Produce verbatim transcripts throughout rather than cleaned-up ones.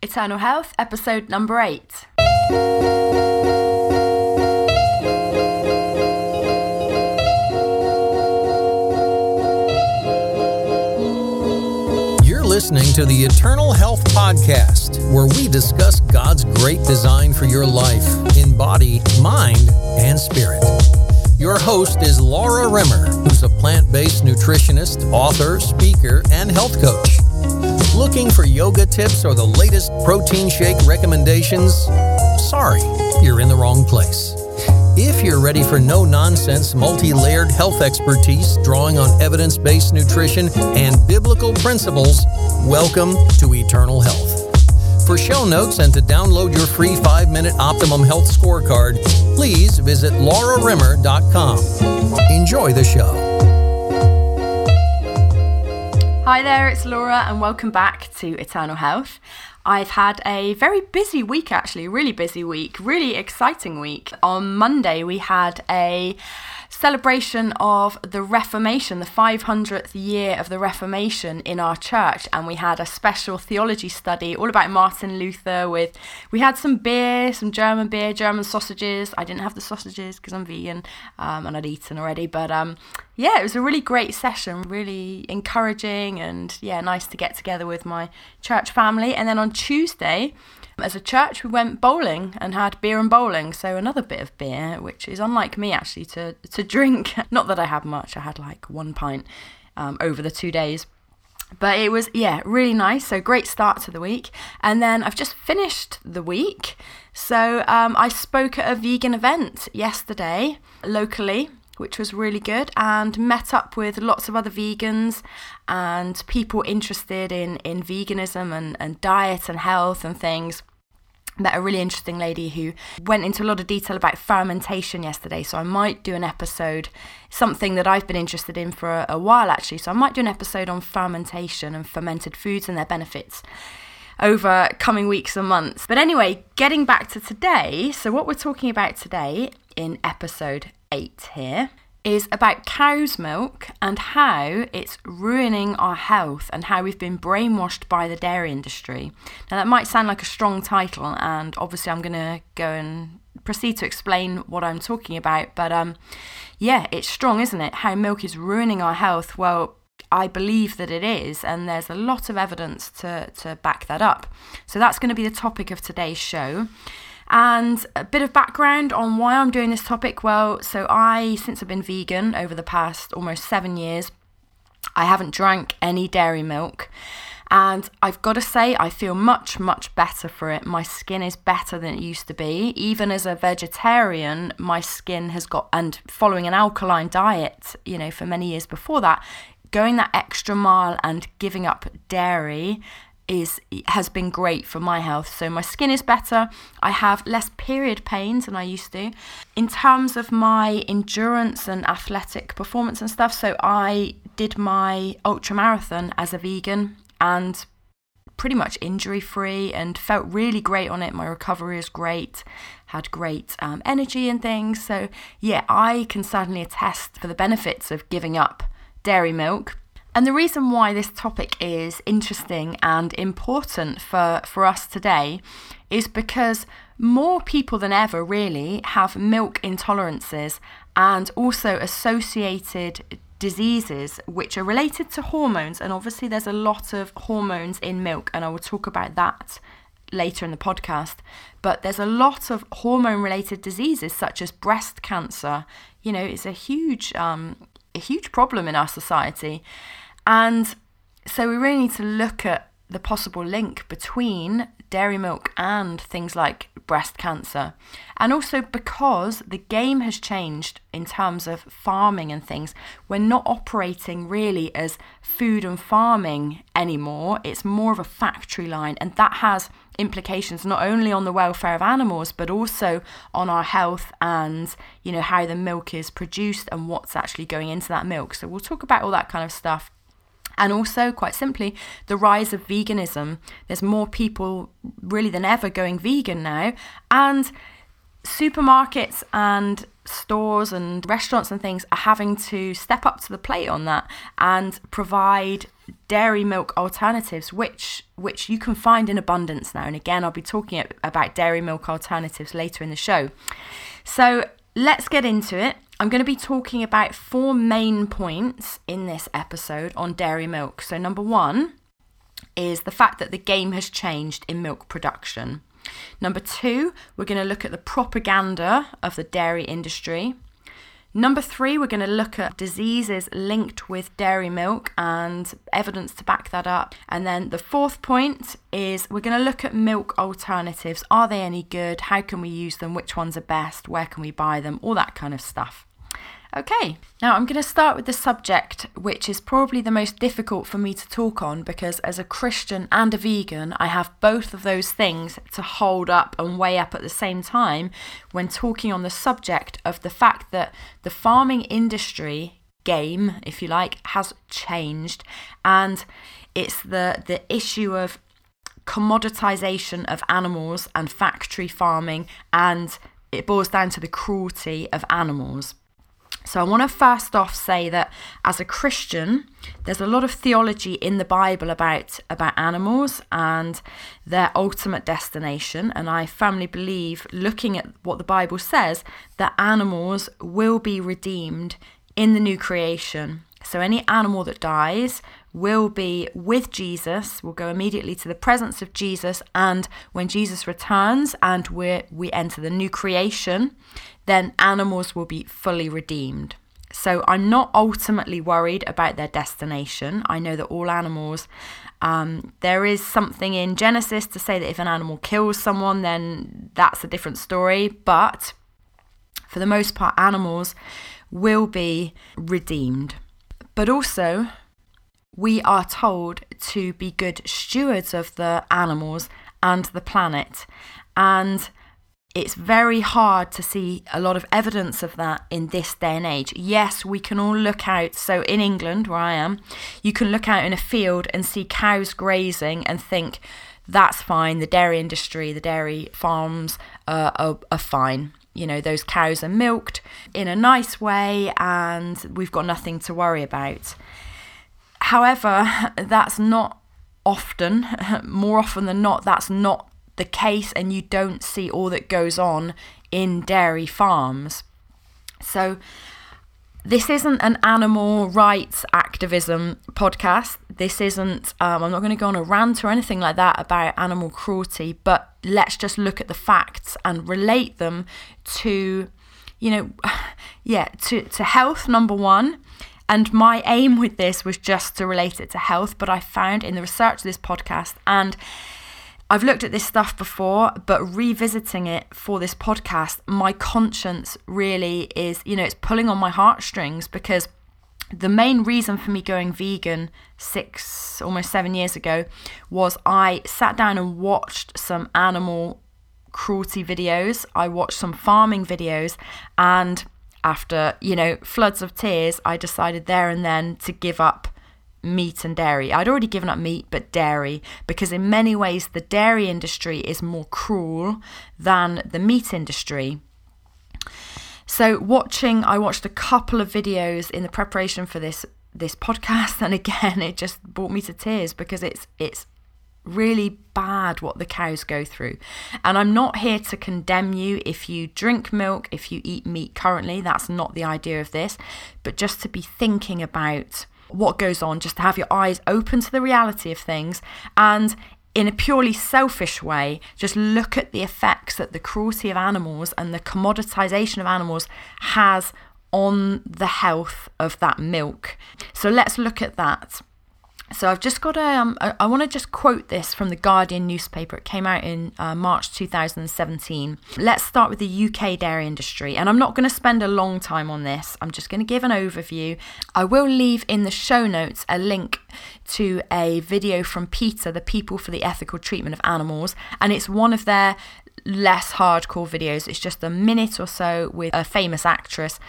Eternal Health, episode number eight. You're listening to the Eternal Health Podcast, where we discuss God's great design for your life in body, mind, and spirit. Your host is Laura Rimmer, who's a plant-based nutritionist, author, speaker, and health coach. Looking for yoga tips or the latest protein shake recommendations? Sorry, you're in the wrong place. If you're ready for no-nonsense, multi-layered health expertise drawing on evidence-based nutrition and biblical principles, welcome to Eternal Health. For show notes and to download your free five-minute Optimum Health Scorecard, please visit laura rimmer dot com. Enjoy the show. Hi there, it's Laura and welcome back to Eternal Health. I've had a very busy week actually, really busy week, really exciting week. On Monday we had a celebration of the Reformation, the five hundredth year of the Reformation in our church, and we had a special theology study all about Martin Luther with, we had some beer, some German beer, German sausages. I didn't have the sausages because I'm vegan um, and I'd eaten already, but um, yeah, it was a really great session, really encouraging and yeah, nice to get together with my church family. And then on Tuesday, as a church, we went bowling and had beer and bowling, so another bit of beer, which is unlike me actually to, to drink. Not that I had much, I had like one pint um, over the two days. But it was, yeah, really nice, so great start to the week. And then I've just finished the week, so um, I spoke at a vegan event yesterday locally, which was really good, and met up with lots of other vegans and people interested in, in veganism and, and diet and health and things. Met a really interesting lady who went into a lot of detail about fermentation yesterday, so I might do an episode, something that I've been interested in for a, a while actually, so I might do an episode on fermentation and fermented foods and their benefits over coming weeks and months. But anyway, getting back to today, so what we're talking about today in episode eight here is about cow's milk and how it's ruining our health and how we've been brainwashed by the dairy industry. Now that might sound like a strong title, and obviously I'm going to go and proceed to explain what I'm talking about, but um, yeah, it's strong, isn't it? How milk is ruining our health. Well, I believe that it is, and there's a lot of evidence to, to back that up. So that's going to be the topic of today's show. And a bit of background on why I'm doing this topic. Well, so I, since I've been vegan over the past almost seven years, I haven't drank any dairy milk. And I've got to say, I feel much, much better for it. My skin is better than it used to be. Even as a vegetarian, my skin has got, and following an alkaline diet, you know, for many years before that, going that extra mile and giving up dairy Is, has been great for my health. So my skin is better. I have less period pains than I used to. In terms of my endurance and athletic performance and stuff, so I did my ultra marathon as a vegan and pretty much injury free and felt really great on it. My recovery is great, had great um, energy and things. So yeah, I can certainly attest for the benefits of giving up dairy milk. And the reason why this topic is interesting and important for, for us today is because more people than ever really have milk intolerances and also associated diseases which are related to hormones. And obviously there's a lot of hormones in milk, and I will talk about that later in the podcast. But there's a lot of hormone-related diseases such as breast cancer. You know, it's a huge, um, a huge problem in our society. And so we really need to look at the possible link between dairy milk and things like breast cancer. And also because the game has changed in terms of farming and things, we're not operating really as food and farming anymore. It's more of a factory line, and that has implications not only on the welfare of animals, but also on our health and, you know, how the milk is produced and what's actually going into that milk. So we'll talk about all that kind of stuff. And also, quite simply, the rise of veganism. There's more people really than ever going vegan now. And supermarkets and stores and restaurants and things are having to step up to the plate on that and provide dairy milk alternatives, which which you can find in abundance now. And again, I'll be talking about dairy milk alternatives later in the show. So let's get into it. I'm going to be talking about four main points in this episode on dairy milk. So number one is the fact that the game has changed in milk production. Number two, we're going to look at the propaganda of the dairy industry. Number three, we're going to look at diseases linked with dairy milk and evidence to back that up. And then the fourth point is we're going to look at milk alternatives. Are they any good? How can we use them? Which ones are best? Where can we buy them? All that kind of stuff. Okay, now I'm going to start with the subject, which is probably the most difficult for me to talk on, because as a Christian and a vegan, I have both of those things to hold up and weigh up at the same time when talking on the subject of the fact that the farming industry game, if you like, has changed. And it's the, the issue of commoditization of animals and factory farming, and it boils down to the cruelty of animals. So I want to first off say that as a Christian, there's a lot of theology in the Bible about, about animals and their ultimate destination. And I firmly believe, looking at what the Bible says, that animals will be redeemed in the new creation. So any animal that dies will be with Jesus, will go immediately to the presence of Jesus. And when Jesus returns and we we enter the new creation, then animals will be fully redeemed. So I'm not ultimately worried about their destination. I know that all animals, um, there is something in Genesis to say that if an animal kills someone, then that's a different story. But for the most part, animals will be redeemed. But also, we are told to be good stewards of the animals and the planet. And it's very hard to see a lot of evidence of that in this day and age. Yes, we can all look out. So in England, where I am, you can look out in a field and see cows grazing and think, that's fine. The dairy industry, the dairy farms uh, are, are fine. You know, those cows are milked in a nice way and we've got nothing to worry about. However, that's not often, more often than not, that's not the case, and you don't see all that goes on in dairy farms. So this isn't an animal rights activism podcast. This isn't, um, I'm not going to go on a rant or anything like that about animal cruelty, but let's just look at the facts and relate them to, you know, yeah, to, to health, number one. And my aim with this was just to relate it to health, but I found in the research of this podcast, and I've looked at this stuff before, but revisiting it for this podcast, my conscience really is, you know, it's pulling on my heartstrings, because the main reason for me going vegan six, almost seven years ago was I sat down and watched some animal cruelty videos. I watched some farming videos, and after, you know, floods of tears, I decided there and then to give up meat and dairy. I'd already given up meat, but dairy, because in many ways the dairy industry is more cruel than the meat industry. So watching, I watched a couple of videos in the preparation for this this podcast, and again it just brought me to tears, because it's it's really bad what the cows go through. And I'm not here to condemn you if you drink milk, if you eat meat currently, that's not the idea of this, but just to be thinking about what goes on, just to have your eyes open to the reality of things, and in a purely selfish way, just look at the effects that the cruelty of animals and the commoditization of animals has on the health of that milk. So let's look at that. So I've just got to, um, I, I want to just quote this from The Guardian newspaper. It came out in uh, March two thousand seventeen. Let's start with the U K dairy industry. And I'm not going to spend a long time on this. I'm just going to give an overview. I will leave in the show notes a link to a video from PETA, the People for the Ethical Treatment of Animals. And it's one of their less hardcore videos. It's just a minute or so with a famous actress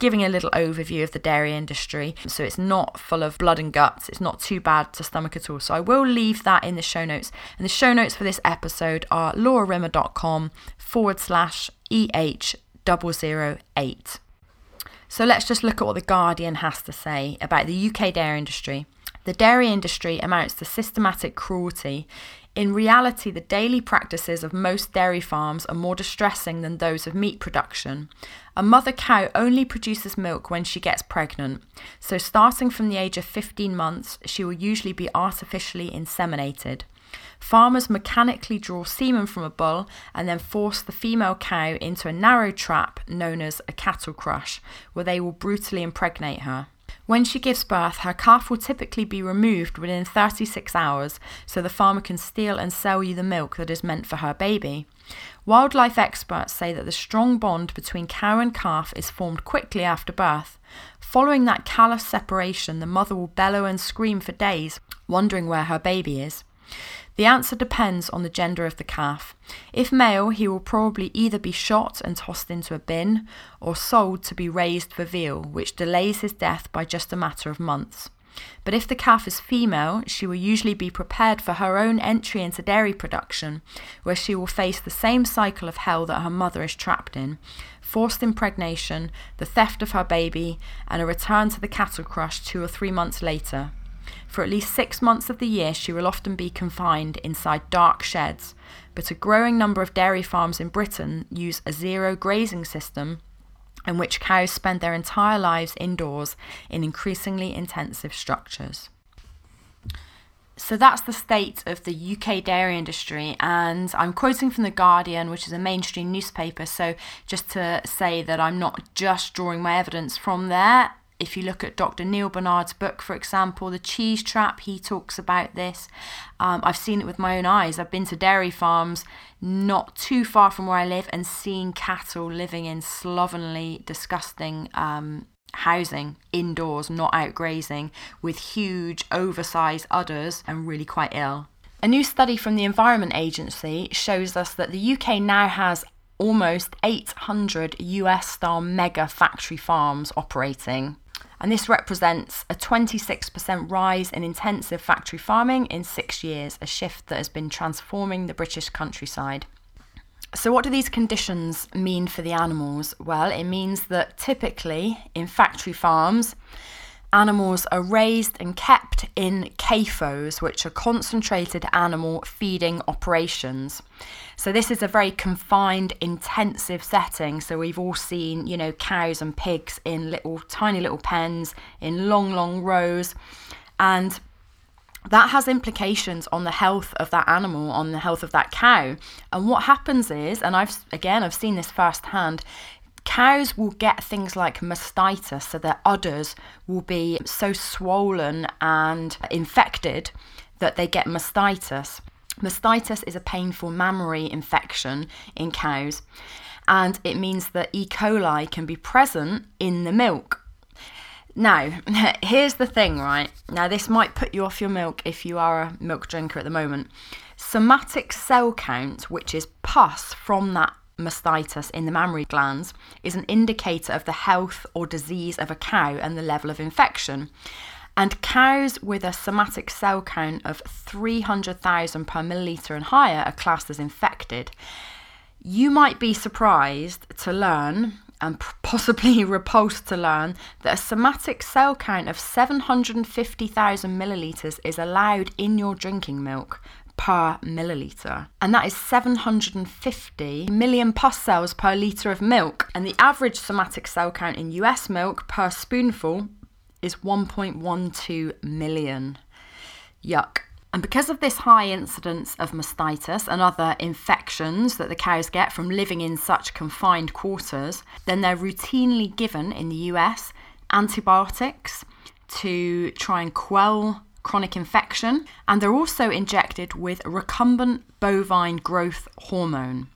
giving a little overview of the dairy industry. So it's not full of blood and guts. It's not too bad to stomach at all. So I will leave that in the show notes. And the show notes for this episode are laurarimmer.com forward slash E H zero zero eight. So let's just look at what The Guardian has to say about the U K dairy industry. The dairy industry amounts to systematic cruelty. In reality, the daily practices of most dairy farms are more distressing than those of meat production. A mother cow only produces milk when she gets pregnant, so starting from the age of fifteen months, she will usually be artificially inseminated. Farmers mechanically draw semen from a bull and then force the female cow into a narrow trap known as a cattle crush, where they will brutally impregnate her. When she gives birth, her calf will typically be removed within thirty-six hours, so the farmer can steal and sell you the milk that is meant for her baby. Wildlife experts say that the strong bond between cow and calf is formed quickly after birth. Following that calf separation, the mother will bellow and scream for days, wondering where her baby is. The answer depends on the gender of the calf. If male, he will probably either be shot and tossed into a bin or sold to be raised for veal, which delays his death by just a matter of months. But if the calf is female, she will usually be prepared for her own entry into dairy production, where she will face the same cycle of hell that her mother is trapped in: forced impregnation, the theft of her baby, and a return to the cattle crush two or three months later. For at least six months of the year, she will often be confined inside dark sheds, but a growing number of dairy farms in Britain use a zero grazing system in which cows spend their entire lives indoors in increasingly intensive structures. So that's the state of the U K dairy industry, and I'm quoting from The Guardian, which is a mainstream newspaper, so just to say that I'm not just drawing my evidence from there. If you look at Doctor Neil Barnard's book, for example, The Cheese Trap, he talks about this. Um, I've seen it with my own eyes. I've been to dairy farms not too far from where I live and seen cattle living in slovenly, disgusting um, housing indoors, not out grazing, with huge oversized udders and really quite ill. A new study from the Environment Agency shows us that the U K now has almost eight hundred U S-style mega factory farms operating. And this represents a twenty-six percent rise in intensive factory farming in six years, a shift that has been transforming the British countryside. So what do these conditions mean for the animals? Well, it means that typically in factory farms, animals are raised and kept in C A F Os, which are concentrated animal feeding operations. So this is a very confined, intensive setting. So we've all seen, you know, cows and pigs in little, tiny little pens in long, long rows. And that has implications on the health of that animal, on the health of that cow. And what happens is, and I've, again, I've seen this firsthand, cows will get things like mastitis, so their udders will be so swollen and infected that they get mastitis. Mastitis is a painful mammary infection in cows, and it means that E. coli can be present in the milk. Now, here's the thing, right? Now, this might put you off your milk if you are a milk drinker at the moment. Somatic cell count, which is pus from that mastitis in the mammary glands, is an indicator of the health or disease of a cow and the level of infection. And cows with a somatic cell count of three hundred thousand per milliliter and higher are classed as infected. You might be surprised to learn, and possibly repulsed to learn, that a somatic cell count of seven hundred fifty thousand milliliters is allowed in your drinking milk per milliliter, and that is seven hundred fifty million pus cells per litre of milk, and the average somatic cell count in U S milk per spoonful is one point one two million. Yuck. And because of this high incidence of mastitis and other infections that the cows get from living in such confined quarters, then they're routinely given in the U S antibiotics to try and quell chronic infection, and they're also injected with recombinant bovine growth hormone.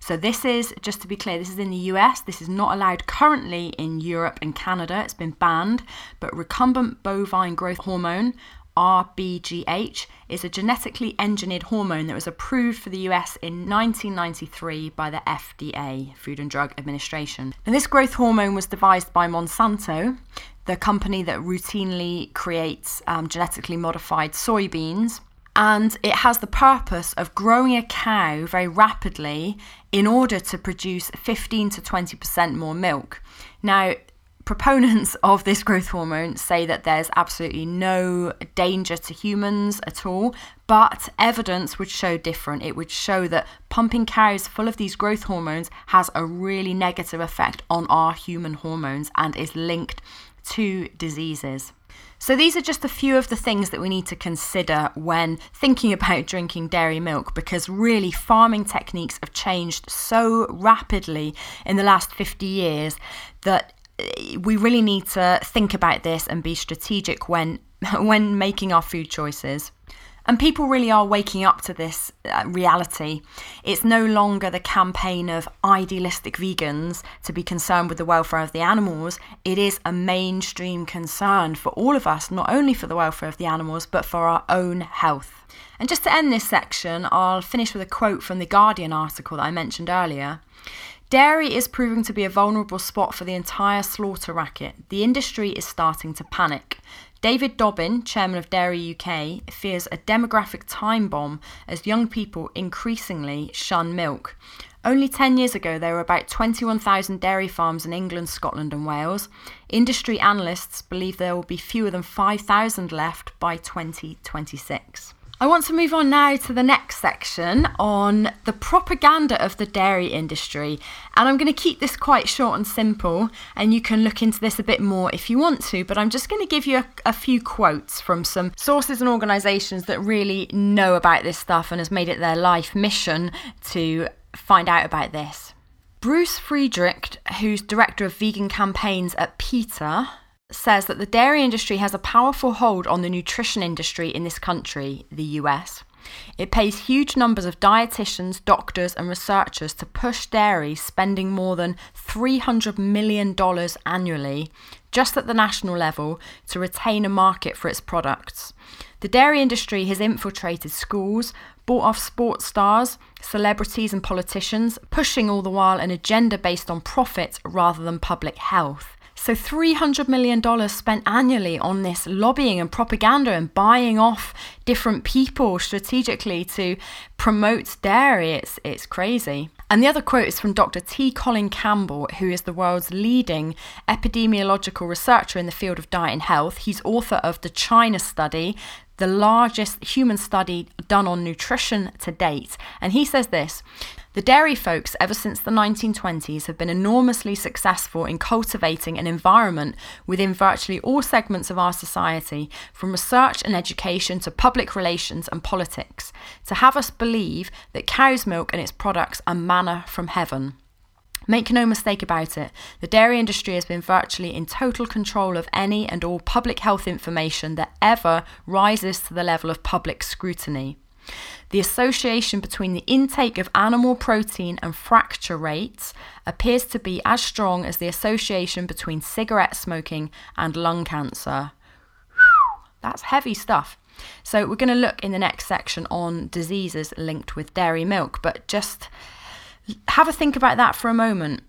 So this is, just to be clear, this is in the U S. This is not allowed currently in Europe and Canada. It's been banned. But recombinant bovine growth hormone, R B G H, is a genetically engineered hormone that was approved for the U S in nineteen ninety-three by the F D A, Food and Drug Administration. And this growth hormone was devised by Monsanto, the company that routinely creates um, genetically modified soybeans. And it has the purpose of growing a cow very rapidly in order to produce fifteen to twenty percent more milk. Now, proponents of this growth hormone say that there's absolutely no danger to humans at all, but evidence would show different. It would show that pumping cows full of these growth hormones has a really negative effect on our human hormones and is linked to diseases. So these are just a few of the things that we need to consider when thinking about drinking dairy milk, because really farming techniques have changed so rapidly in the last fifty years that we really need to think about this and be strategic when when making our food choices. And people really are waking up to this uh, reality. It's no longer the campaign of idealistic vegans to be concerned with the welfare of the animals. It is a mainstream concern for all of us, not only for the welfare of the animals, but for our own health. And just to end this section, I'll finish with a quote from the Guardian article that I mentioned earlier. "Dairy is proving to be a vulnerable spot for the entire slaughter racket. The industry is starting to panic. David Dobbin, chairman of Dairy U K, fears a demographic time bomb as young people increasingly shun milk. Only ten years ago, there were about twenty-one thousand dairy farms in England, Scotland and Wales. Industry analysts believe there will be fewer than five thousand left by twenty twenty-six. I want to move on now to the next section on the propaganda of the dairy industry, and I'm going to keep this quite short and simple, and you can look into this a bit more if you want to, but I'm just going to give you a, a few quotes from some sources and organisations that really know about this stuff and has made it their life mission to find out about this. Bruce Friedrich, who's director of vegan campaigns at PETA, says that the dairy industry has a powerful hold on the nutrition industry in this country, the U S. It pays huge numbers of dietitians, doctors and researchers to push dairy, spending more than three hundred million dollars annually, just at the national level, to retain a market for its products. The dairy industry has infiltrated schools, bought off sports stars, celebrities and politicians, pushing all the while an agenda based on profit rather than public health. So three hundred million dollars spent annually on this lobbying and propaganda and buying off different people strategically to promote dairy. It's, it's crazy. And the other quote is from Doctor T. Colin Campbell, who is the world's leading epidemiological researcher in the field of diet and health. He's author of The China Study, the largest human study done on nutrition to date. And he says this: "The dairy folks, ever since the nineteen twenties, have been enormously successful in cultivating an environment within virtually all segments of our society, from research and education to public relations and politics, to have us believe that cow's milk and its products are manna from heaven. Make no mistake about it, the dairy industry has been virtually in total control of any and all public health information that ever rises to the level of public scrutiny. The association between the intake of animal protein and fracture rates appears to be as strong as the association between cigarette smoking and lung cancer." That's heavy stuff. So we're going to look in the next section on diseases linked with dairy milk, but just have a think about that for a moment.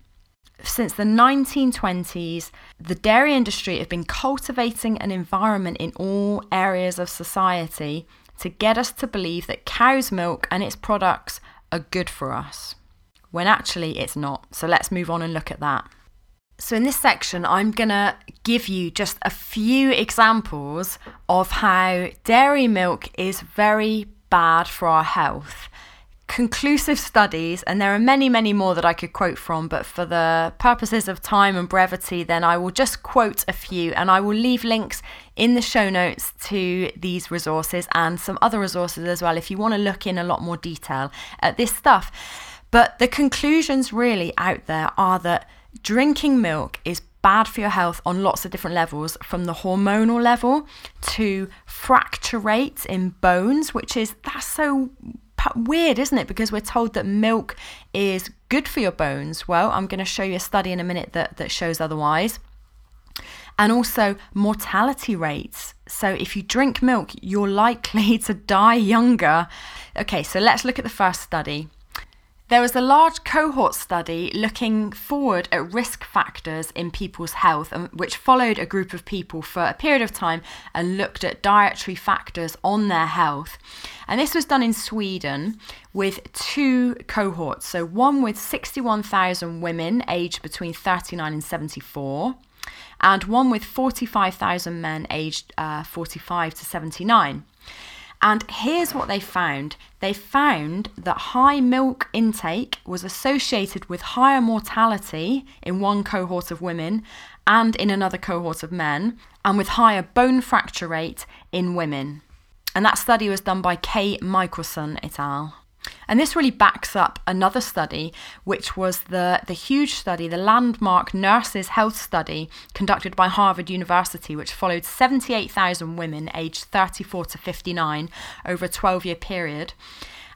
Since the nineteen twenties, the dairy industry have been cultivating an environment in all areas of society to get us to believe that cow's milk and its products are good for us, when actually it's not. So let's move on and look at that. So in this section, I'm going to give you just a few examples of how dairy milk is very bad for our health. Conclusive studies, and there are many many more that I could quote from, but for the purposes of time and brevity, then I will just quote a few, and I will leave links in the show notes to these resources and some other resources as well if you want to look in a lot more detail at this stuff. But the conclusions really out there are that drinking milk is bad for your health on lots of different levels, from the hormonal level to fracture rates in bones, which is that's so weird, isn't it? Because we're told that milk is good for your bones. Well, I'm going to show you a study in a minute that, that shows otherwise. And also mortality rates. So if you drink milk, you're likely to die younger. Okay, so let's look at the first study. There was a large cohort study looking forward at risk factors in people's health, which followed a group of people for a period of time and looked at dietary factors on their health. And this was done in Sweden with two cohorts. So one with sixty-one thousand women aged between thirty-nine and seventy-four, and one with forty-five thousand men aged uh, forty-five to seventy-nine. And here's what they found. They found that high milk intake was associated with higher mortality in one cohort of women and in another cohort of men, and with higher bone fracture rate in women. And that study was done by K. Michaëlsson et al. And this really backs up another study, which was the, the huge study, the landmark Nurses' Health Study conducted by Harvard University, which followed seventy-eight thousand women aged thirty-four to fifty-nine over a twelve-year period,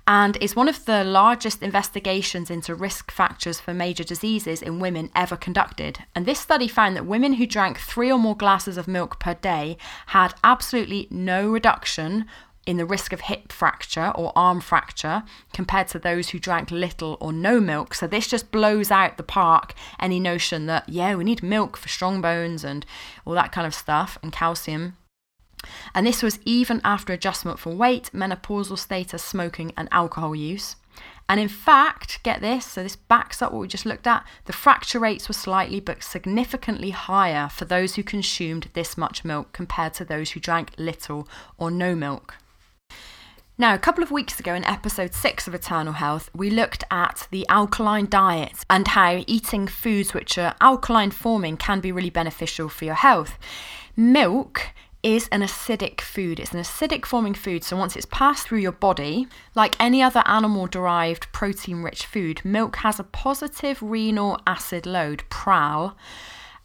and is one of the largest investigations into risk factors for major diseases in women ever conducted. And this study found that women who drank three or more glasses of milk per day had absolutely no reduction in the risk of hip fracture or arm fracture compared to those who drank little or no milk. So this just blows out the park any notion that, yeah, we need milk for strong bones and all that kind of stuff, and calcium. And this was even after adjustment for weight, menopausal status, smoking and alcohol use. And in fact, get this, so this backs up what we just looked at, the fracture rates were slightly but significantly higher for those who consumed this much milk compared to those who drank little or no milk. Now, a couple of weeks ago in episode six of Eternal Health, we looked at the alkaline diet and how eating foods which are alkaline forming can be really beneficial for your health. Milk is an acidic food. It's an acidic forming food. So once it's passed through your body, like any other animal derived protein rich food, milk has a positive renal acid load, P R A L.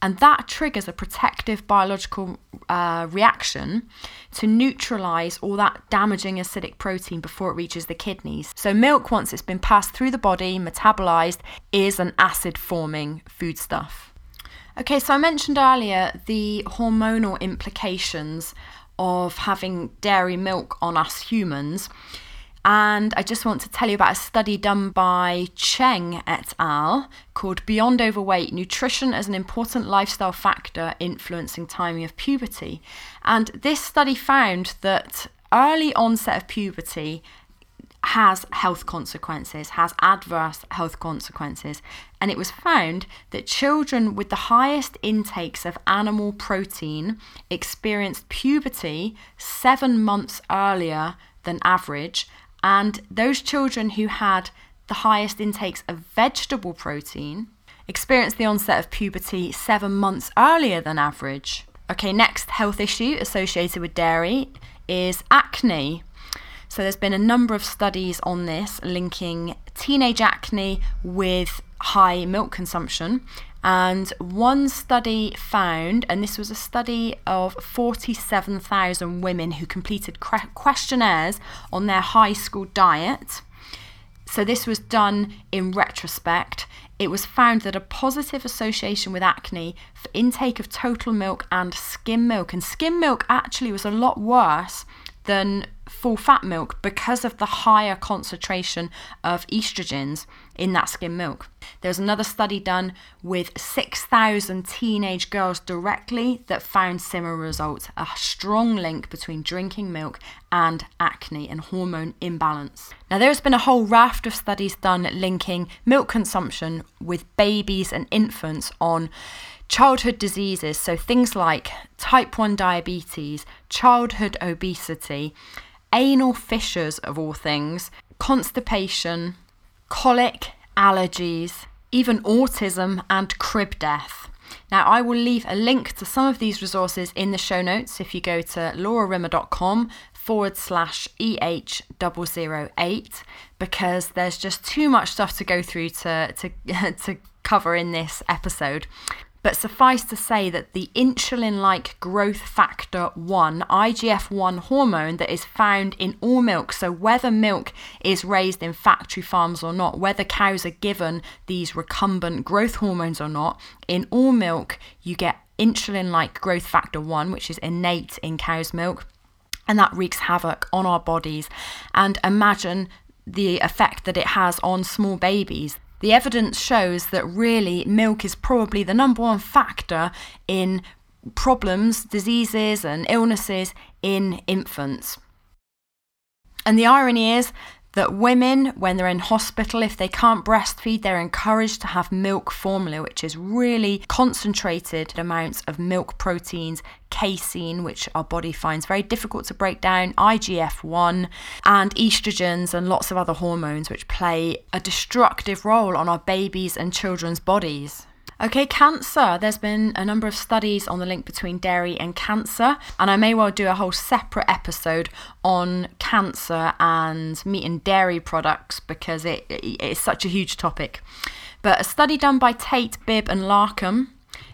And that triggers a protective biological uh, reaction to neutralize all that damaging acidic protein before it reaches the kidneys. So milk, once it's been passed through the body, metabolized, is an acid-forming foodstuff. Okay, so I mentioned earlier the hormonal implications of having dairy milk on us humans. And I just want to tell you about a study done by Cheng et al. Called Beyond Overweight, Nutrition as an Important Lifestyle Factor Influencing Timing of Puberty. And this study found that early onset of puberty has health consequences, has adverse health consequences. And it was found that children with the highest intakes of animal protein experienced puberty seven months earlier than average. And those children who had the highest intakes of vegetable protein experienced the onset of puberty seven months earlier than average. Okay, next health issue associated with dairy is acne. So there's been a number of studies on this linking teenage acne with high milk consumption. And one study found, and this was a study of forty-seven thousand women who completed questionnaires on their high school diet. So this was done in retrospect. It was found that a positive association with acne for intake of total milk and skim milk. And skim milk actually was a lot worse than full fat milk because of the higher concentration of estrogens in that skim milk. There's another study done with six thousand teenage girls directly that found similar results, a strong link between drinking milk and acne and hormone imbalance. Now, there's been a whole raft of studies done linking milk consumption with babies and infants on childhood diseases, so things like type one diabetes, childhood obesity, anal fissures of all things, constipation, colic, allergies, even autism and crib death. Now, I will leave a link to some of these resources in the show notes if you go to laurarimmer.com forward slash EH008 because there's just too much stuff to go through to, to, to cover in this episode. But suffice to say that the insulin-like growth factor one, I G F one hormone that is found in all milk, so whether milk is raised in factory farms or not, whether cows are given these recumbent growth hormones or not, in all milk you get insulin-like growth factor one, which is innate in cow's milk, and that wreaks havoc on our bodies. And imagine the effect that it has on small babies. The evidence shows that really milk is probably the number one factor in problems, diseases and illnesses in infants. And the irony is that women, when they're in hospital, if they can't breastfeed, they're encouraged to have milk formula, which is really concentrated amounts of milk proteins, casein, which our body finds very difficult to break down, I G F one, and estrogens and lots of other hormones, which play a destructive role on our babies' and children's bodies. Okay, cancer. There's been a number of studies on the link between dairy and cancer, and I may well do a whole separate episode on cancer and meat and dairy products because it, it it's such a huge topic. But a study done by Tate, Bibb and Larkham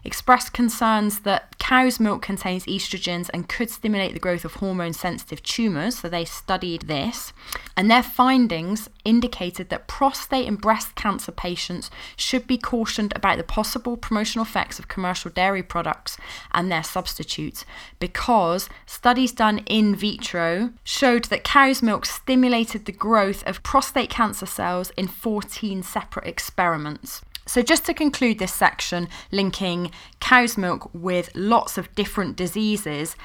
expressed concerns that cow's milk contains estrogens and could stimulate the growth of hormone-sensitive tumours, so they studied this, and their findings indicated that prostate and breast cancer patients should be cautioned about the possible promotional effects of commercial dairy products and their substitutes, because studies done in vitro showed that cow's milk stimulated the growth of prostate cancer cells in fourteen separate experiments. So just to conclude this section, linking cow's milk with lots of different diseases,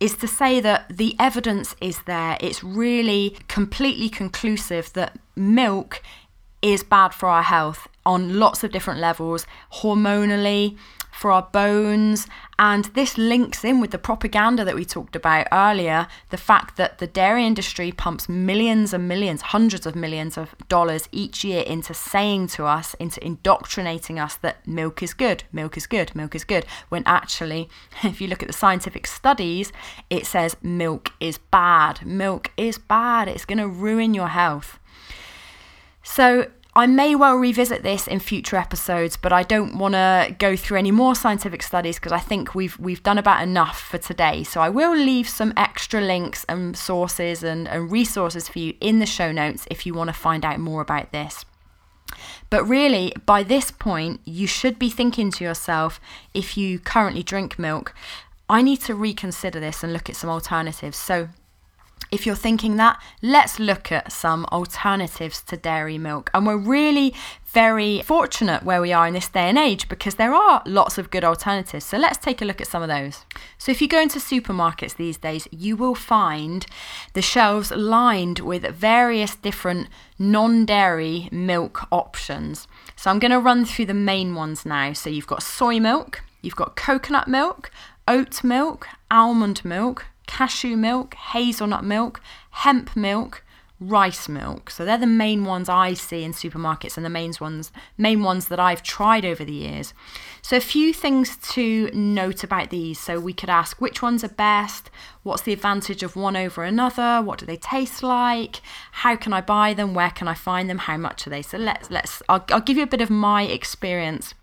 is to say that the evidence is there. It's really completely conclusive that milk is bad for our health on lots of different levels, hormonally, for our bones, and this links in with the propaganda that we talked about earlier, the fact that the dairy industry pumps millions and millions, hundreds of millions of dollars each year into saying to us, into indoctrinating us that milk is good, milk is good, milk is good, when actually, if you look at the scientific studies, it says milk is bad, milk is bad, it's going to ruin your health. So I may well revisit this in future episodes, but I don't want to go through any more scientific studies because I think we've we've done about enough for today. So I will leave some extra links and sources and, and resources for you in the show notes if you want to find out more about this. But really, by this point, you should be thinking to yourself, if you currently drink milk, I need to reconsider this and look at some alternatives. So if you're thinking that, let's look at some alternatives to dairy milk. And we're really very fortunate where we are in this day and age because there are lots of good alternatives. So let's take a look at some of those. So if you go into supermarkets these days, you will find the shelves lined with various different non-dairy milk options. So I'm going to run through the main ones now. So you've got soy milk, you've got coconut milk, oat milk, almond milk, cashew milk, hazelnut milk, hemp milk, rice milk. So they're the main ones I see in supermarkets and the main ones, main ones that I've tried over the years. So a few things to note about these. So we could ask which ones are best, what's the advantage of one over another, what do they taste like, how can I buy them, where can I find them, how much are they? So let's let's I'll, I'll give you a bit of my experience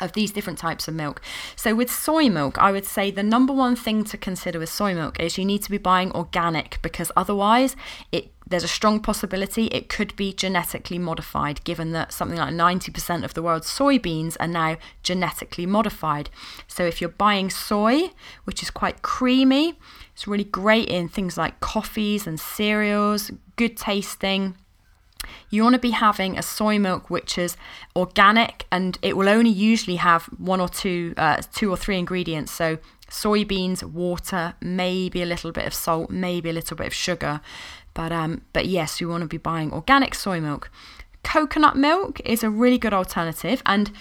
of these different types of milk. So with soy milk, I would say the number one thing to consider with soy milk is you need to be buying organic because otherwise it there's a strong possibility it could be genetically modified, given that something like ninety percent of the world's soybeans are now genetically modified. So if you're buying soy, which is quite creamy, it's really great in things like coffees and cereals, good tasting. You want to be having a soy milk which is organic, and it will only usually have one or two, uh, two or three ingredients. So soybeans, water, maybe a little bit of salt, maybe a little bit of sugar. But um, but yes, you want to be buying organic soy milk. Coconut milk is a really good alternative, and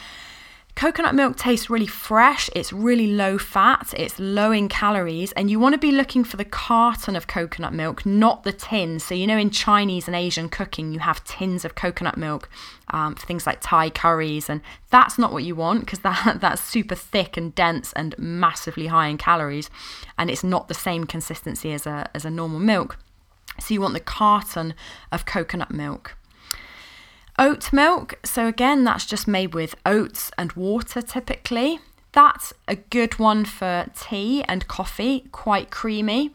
coconut milk tastes really fresh, it's really low fat, it's low in calories, and you want to be looking for the carton of coconut milk, not the tin. So you know in Chinese and Asian cooking you have tins of coconut milk um, for things like Thai curries, and that's not what you want because that, that's super thick and dense and massively high in calories, and it's not the same consistency as a, as a normal milk. So you want the carton of coconut milk. Oat milk, so again, that's just made with oats and water typically. That's a good one for tea and coffee, quite creamy.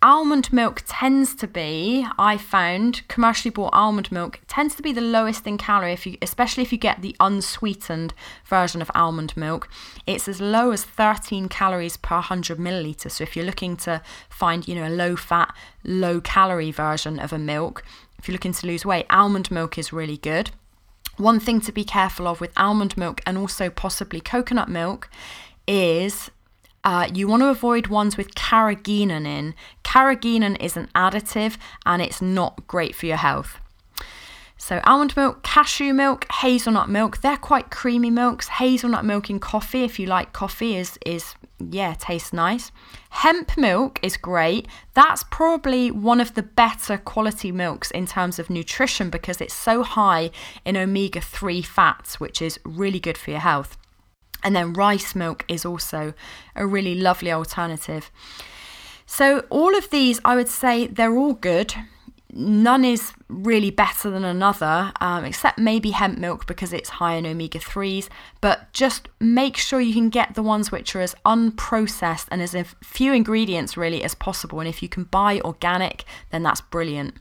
Almond milk tends to be, I found, commercially bought almond milk tends to be the lowest in calorie, if you, especially if you get the unsweetened version of almond milk. It's as low as thirteen calories per one hundred millilitres. So if you're looking to find, you know, a low-fat, low-calorie version of a milk, if you're looking to lose weight, almond milk is really good. One thing to be careful of with almond milk and also possibly coconut milk is Uh, you want to avoid ones with carrageenan in. Carrageenan is an additive and it's not great for your health. So almond milk, cashew milk, hazelnut milk, they're quite creamy milks. Hazelnut milk in coffee, if you like coffee, is, is yeah, tastes nice. Hemp milk is great. That's probably one of the better quality milks in terms of nutrition because it's so high in omega three fats, which is really good for your health. And then rice milk is also a really lovely alternative. So all of these, I would say they're all good. None is really better than another, um, except maybe hemp milk because it's high in omega threes. But just make sure you can get the ones which are as unprocessed and as few ingredients really as possible. And if you can buy organic, then that's brilliant.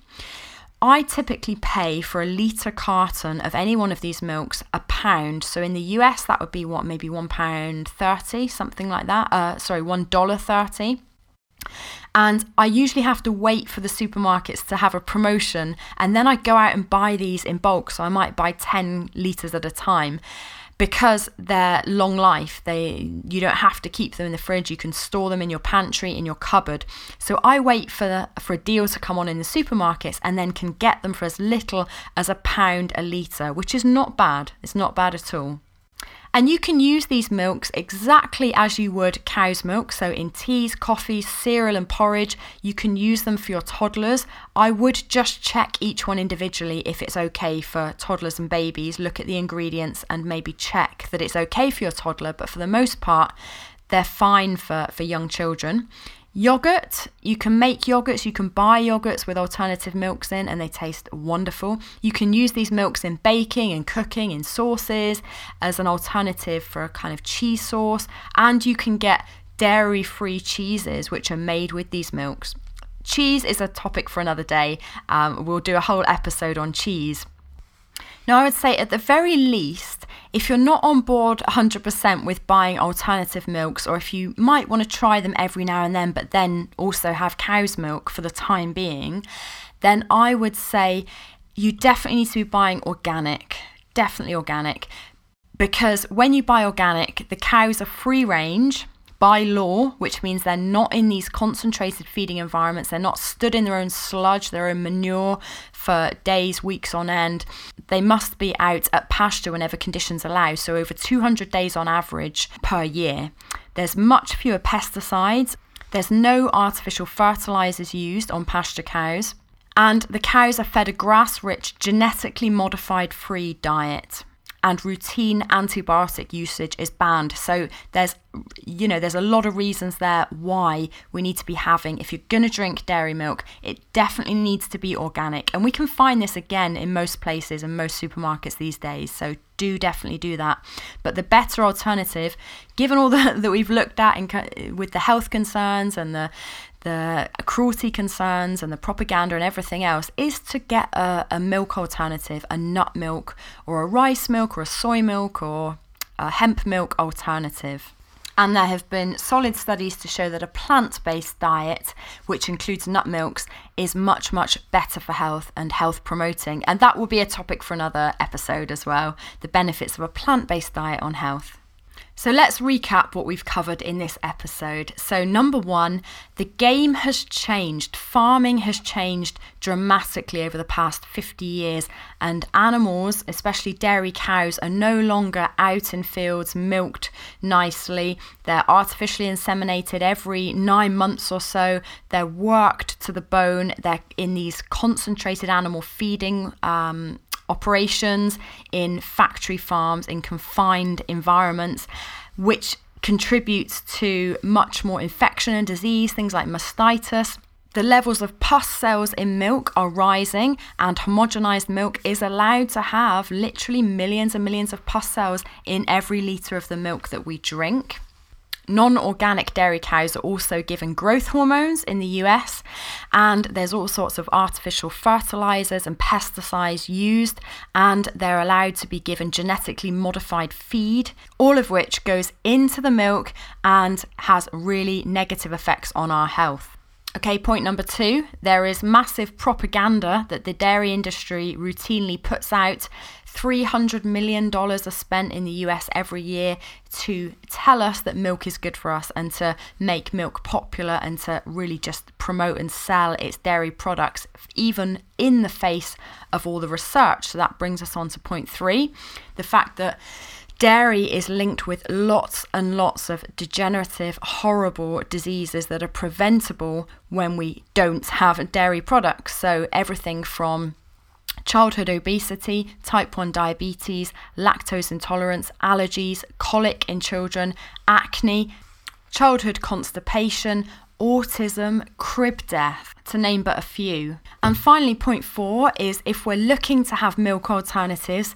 I typically pay for a litre carton of any one of these milks a pound. So in the U S, that would be what, maybe one pound thirty, something like that. Uh, sorry, one dollar thirty. And I usually have to wait for the supermarkets to have a promotion, and then I go out and buy these in bulk. So I might buy ten litres at a time because they're long life. They you don't have to keep them in the fridge. You can store them in your pantry, in your cupboard. So I wait for the, for a deal to come on in the supermarkets and then can get them for as little as a pound a litre, which is not bad. It's not bad at all. And you can use these milks exactly as you would cow's milk. So in teas, coffees, cereal and porridge, you can use them for your toddlers. I would just check each one individually if it's okay for toddlers and babies. Look at the ingredients and maybe check that it's okay for your toddler. But for the most part, they're fine for, for young children. Yogurt, you can make yogurts, you can buy yogurts with alternative milks in and they taste wonderful. You can use these milks in baking and cooking, in sauces, as an alternative for a kind of cheese sauce. And you can get dairy-free cheeses which are made with these milks. Cheese is a topic for another day. Um, we'll do a whole episode on cheese. Now, I would say at the very least, if you're not on board one hundred percent with buying alternative milks, or if you might want to try them every now and then, but then also have cow's milk for the time being, then I would say you definitely need to be buying organic, definitely organic, because when you buy organic, the cows are free range by law, which means they're not in these concentrated feeding environments. They're not stood in their own sludge, their own manure for days, weeks on end. They must be out at pasture whenever conditions allow. So over two hundred days on average per year. There's much fewer pesticides. There's no artificial fertilizers used on pasture cows. And the cows are fed a grass-rich, genetically modified free diet. And routine antibiotic usage is banned. So there's, you know, there's a lot of reasons there why we need to be having, if you're going to drink dairy milk, it definitely needs to be organic. And we can find this again in most places and most supermarkets these days. So do definitely do that. But the better alternative, given all the, that we've looked at in, with the health concerns and the, the cruelty concerns and the propaganda and everything else, is to get a, a milk alternative, a nut milk or a rice milk or a soy milk or a hemp milk alternative. And there have been solid studies to show that a plant-based diet, which includes nut milks, is much, much better for health and health promoting. And that will be a topic for another episode as well, the benefits of a plant-based diet on health. So let's recap what we've covered in this episode. So number one, the game has changed. Farming has changed dramatically over the past fifty years, and animals, especially dairy cows, are no longer out in fields milked nicely. They're artificially inseminated every nine months or so. They're worked to the bone. They're in these concentrated animal feeding um operations in factory farms, in confined environments, which contributes to much more infection and disease, things like mastitis. The levels of pus cells in milk are rising, and homogenized milk is allowed to have literally millions and millions of pus cells in every litre of the milk that we drink. Non-organic dairy cows are also given growth hormones in the U S, and there's all sorts of artificial fertilizers and pesticides used, and they're allowed to be given genetically modified feed, all of which goes into the milk and has really negative effects on our health. Okay, point number two, there is massive propaganda that the dairy industry routinely puts out. three hundred million dollars are spent in the U S every year to tell us that milk is good for us and to make milk popular and to really just promote and sell its dairy products, even in the face of all the research. So that brings us on to point three, the fact that dairy is linked with lots and lots of degenerative, horrible diseases that are preventable when we don't have dairy products. So everything from childhood obesity, type one diabetes, lactose intolerance, allergies, colic in children, acne, childhood constipation, autism, crib death, to name but a few. And finally, point four is if we're looking to have milk alternatives,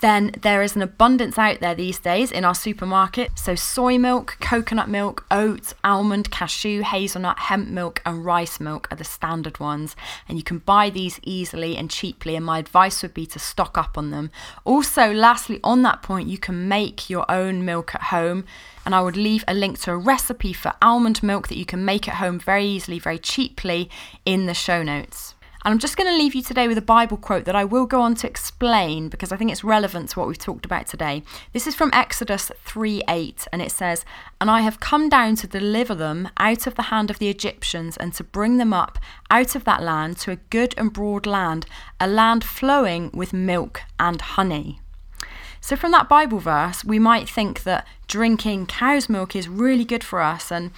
then there is an abundance out there these days in our supermarket. So soy milk, coconut milk, oat, almond, cashew, hazelnut, hemp milk and rice milk are the standard ones. And you can buy these easily and cheaply, and my advice would be to stock up on them. Also, lastly, on that point, you can make your own milk at home. And I would leave a link to a recipe for almond milk that you can make at home very easily, very cheaply in the show notes. And I'm just going to leave you today with a Bible quote that I will go on to explain because I think it's relevant to what we've talked about today. This is from Exodus three eight, and it says, "And I have come down to deliver them out of the hand of the Egyptians and to bring them up out of that land to a good and broad land, a land flowing with milk and honey." So from that Bible verse, we might think that drinking cow's milk is really good for us, and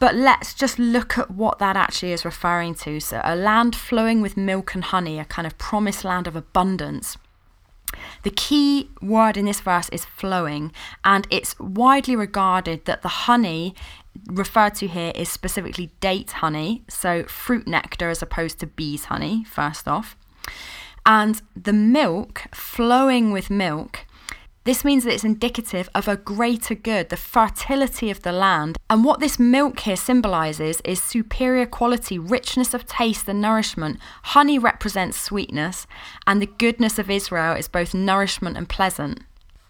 but let's just look at what that actually is referring to. So a land flowing with milk and honey, a kind of promised land of abundance. The key word in this verse is flowing, and it's widely regarded that the honey referred to here is specifically date honey, so fruit nectar as opposed to bees' honey, first off. And the milk, flowing with milk, this means that it's indicative of a greater good, the fertility of the land. And what this milk here symbolises is superior quality, richness of taste and nourishment. Honey represents sweetness, and the goodness of Israel is both nourishment and pleasant.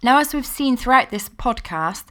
Now, as we've seen throughout this podcast,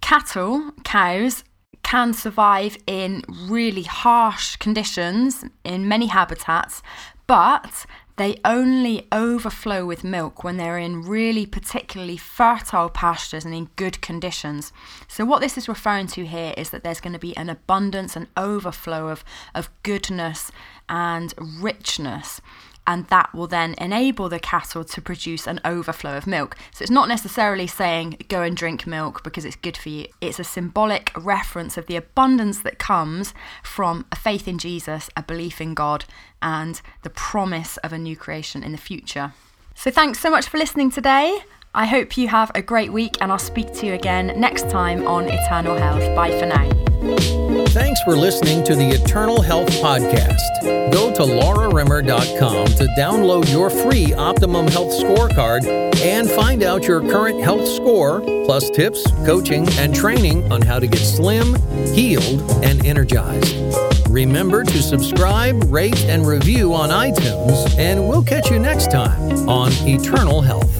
cattle, cows, can survive in really harsh conditions in many habitats, but they only overflow with milk when they're in really particularly fertile pastures and in good conditions. So what this is referring to here is that there's going to be an abundance and overflow of, of goodness and richness. And that will then enable the cattle to produce an overflow of milk. So it's not necessarily saying go and drink milk because it's good for you. It's a symbolic reference of the abundance that comes from a faith in Jesus, a belief in God, and the promise of a new creation in the future. So thanks so much for listening today. I hope you have a great week, and I'll speak to you again next time on Eternal Health. Bye for now. Thanks for listening to the Eternal Health Podcast. Go to laura rimmer dot com to download your free Optimum Health Scorecard and find out your current health score, plus tips, coaching, and training on how to get slim, healed, and energized. Remember to subscribe, rate, and review on iTunes, and we'll catch you next time on Eternal Health.